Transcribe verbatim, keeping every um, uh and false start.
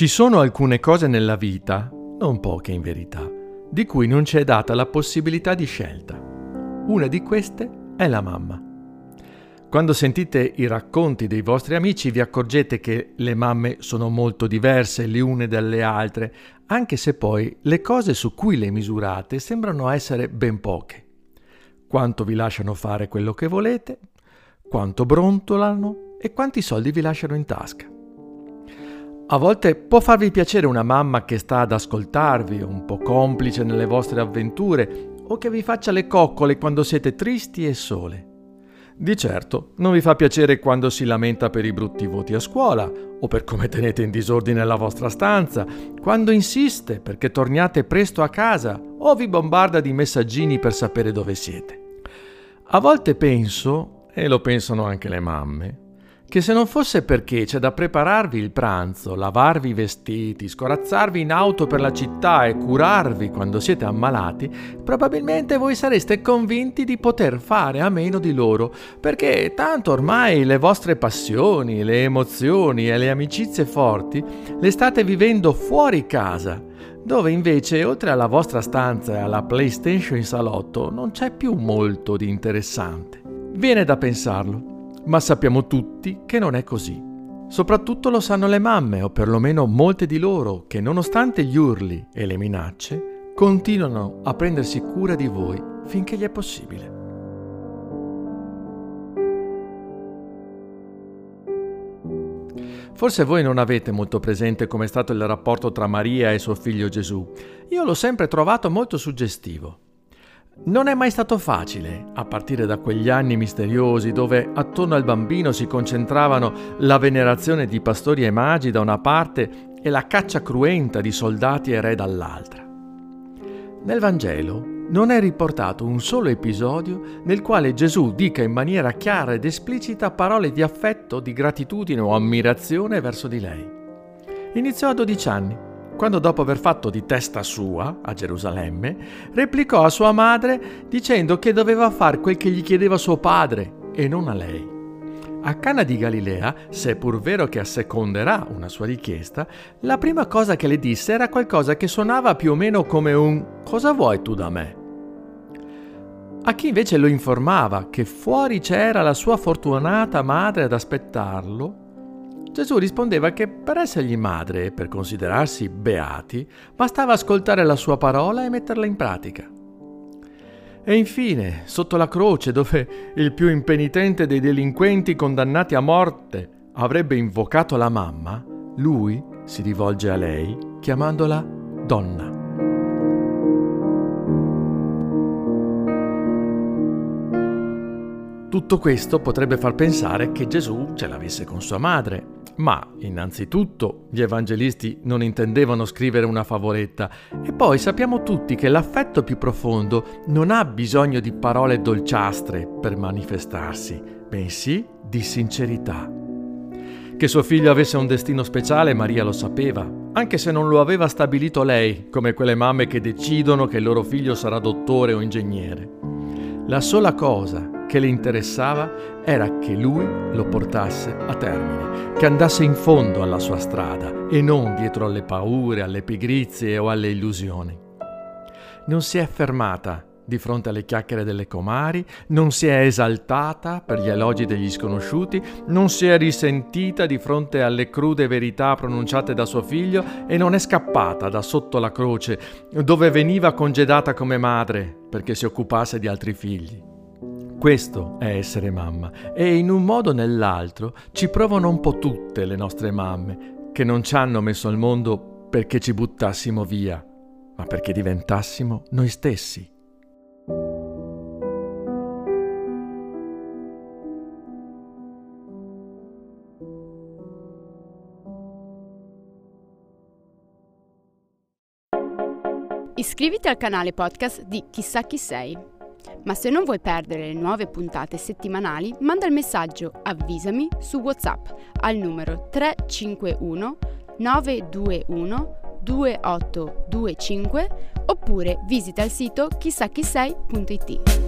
Ci sono alcune cose nella vita, non poche in verità, di cui non ci è data la possibilità di scelta. Una di queste è la mamma. Quando sentite i racconti dei vostri amici vi accorgete che le mamme sono molto diverse le une dalle altre, anche se poi le cose su cui le misurate sembrano essere ben poche. Quanto vi lasciano fare quello che volete, quanto brontolano e quanti soldi vi lasciano in tasca. A volte può farvi piacere una mamma che sta ad ascoltarvi, un po' complice nelle vostre avventure, o che vi faccia le coccole quando siete tristi e sole. Di certo non vi fa piacere quando si lamenta per i brutti voti a scuola o per come tenete in disordine la vostra stanza, quando insiste perché torniate presto a casa o vi bombarda di messaggini per sapere dove siete. A volte penso, e lo pensano anche le mamme, che se non fosse perché c'è da prepararvi il pranzo, lavarvi i vestiti, scorazzarvi in auto per la città e curarvi quando siete ammalati, probabilmente voi sareste convinti di poter fare a meno di loro, perché tanto ormai le vostre passioni, le emozioni e le amicizie forti le state vivendo fuori casa, dove invece oltre alla vostra stanza e alla PlayStation in salotto non c'è più molto di interessante. Viene da pensarlo. Ma sappiamo tutti che non è così. Soprattutto lo sanno le mamme, o perlomeno molte di loro, che nonostante gli urli e le minacce, continuano a prendersi cura di voi finché gli è possibile. Forse voi non avete molto presente com'è stato il rapporto tra Maria e suo figlio Gesù. Io l'ho sempre trovato molto suggestivo. Non è mai stato facile, a partire da quegli anni misteriosi dove attorno al bambino si concentravano la venerazione di pastori e magi da una parte e la caccia cruenta di soldati e re dall'altra. Nel Vangelo non è riportato un solo episodio nel quale Gesù dica in maniera chiara ed esplicita parole di affetto, di gratitudine o ammirazione verso di lei. Iniziò a dodici anni. Quando dopo aver fatto di testa sua a Gerusalemme, replicò a sua madre dicendo che doveva far quel che gli chiedeva suo padre e non a lei. A Cana di Galilea, se è pur vero che asseconderà una sua richiesta, la prima cosa che le disse era qualcosa che suonava più o meno come un «Cosa vuoi tu da me?». A chi invece lo informava che fuori c'era la sua fortunata madre ad aspettarlo, Gesù rispondeva che per essergli madre e per considerarsi beati bastava ascoltare la sua parola e metterla in pratica. E infine, sotto la croce, dove il più impenitente dei delinquenti condannati a morte avrebbe invocato la mamma, lui si rivolge a lei chiamandola donna. Tutto questo potrebbe far pensare che Gesù ce l'avesse con sua madre, ma innanzitutto gli evangelisti non intendevano scrivere una favoletta e poi sappiamo tutti che l'affetto più profondo non ha bisogno di parole dolciastre per manifestarsi, bensì di sincerità. Che suo figlio avesse un destino speciale Maria lo sapeva, anche se non lo aveva stabilito lei, come quelle mamme che decidono che il loro figlio sarà dottore o ingegnere. La sola cosa che le interessava era che lui lo portasse a termine, che andasse in fondo alla sua strada e non dietro alle paure, alle pigrizie o alle illusioni. Non si è fermata di fronte alle chiacchiere delle comari, non si è esaltata per gli elogi degli sconosciuti, non si è risentita di fronte alle crude verità pronunciate da suo figlio e non è scappata da sotto la croce, dove veniva congedata come madre perché si occupasse di altri figli. Questo è essere mamma e in un modo o nell'altro ci provano un po' tutte le nostre mamme che non ci hanno messo al mondo perché ci buttassimo via, ma perché diventassimo noi stessi. Iscriviti al canale podcast di Chissà chi sei. Ma se non vuoi perdere le nuove puntate settimanali, manda il messaggio avvisami su WhatsApp al numero tre cinque uno nove due uno due otto due cinque oppure visita il sito chissà chi sei punto it.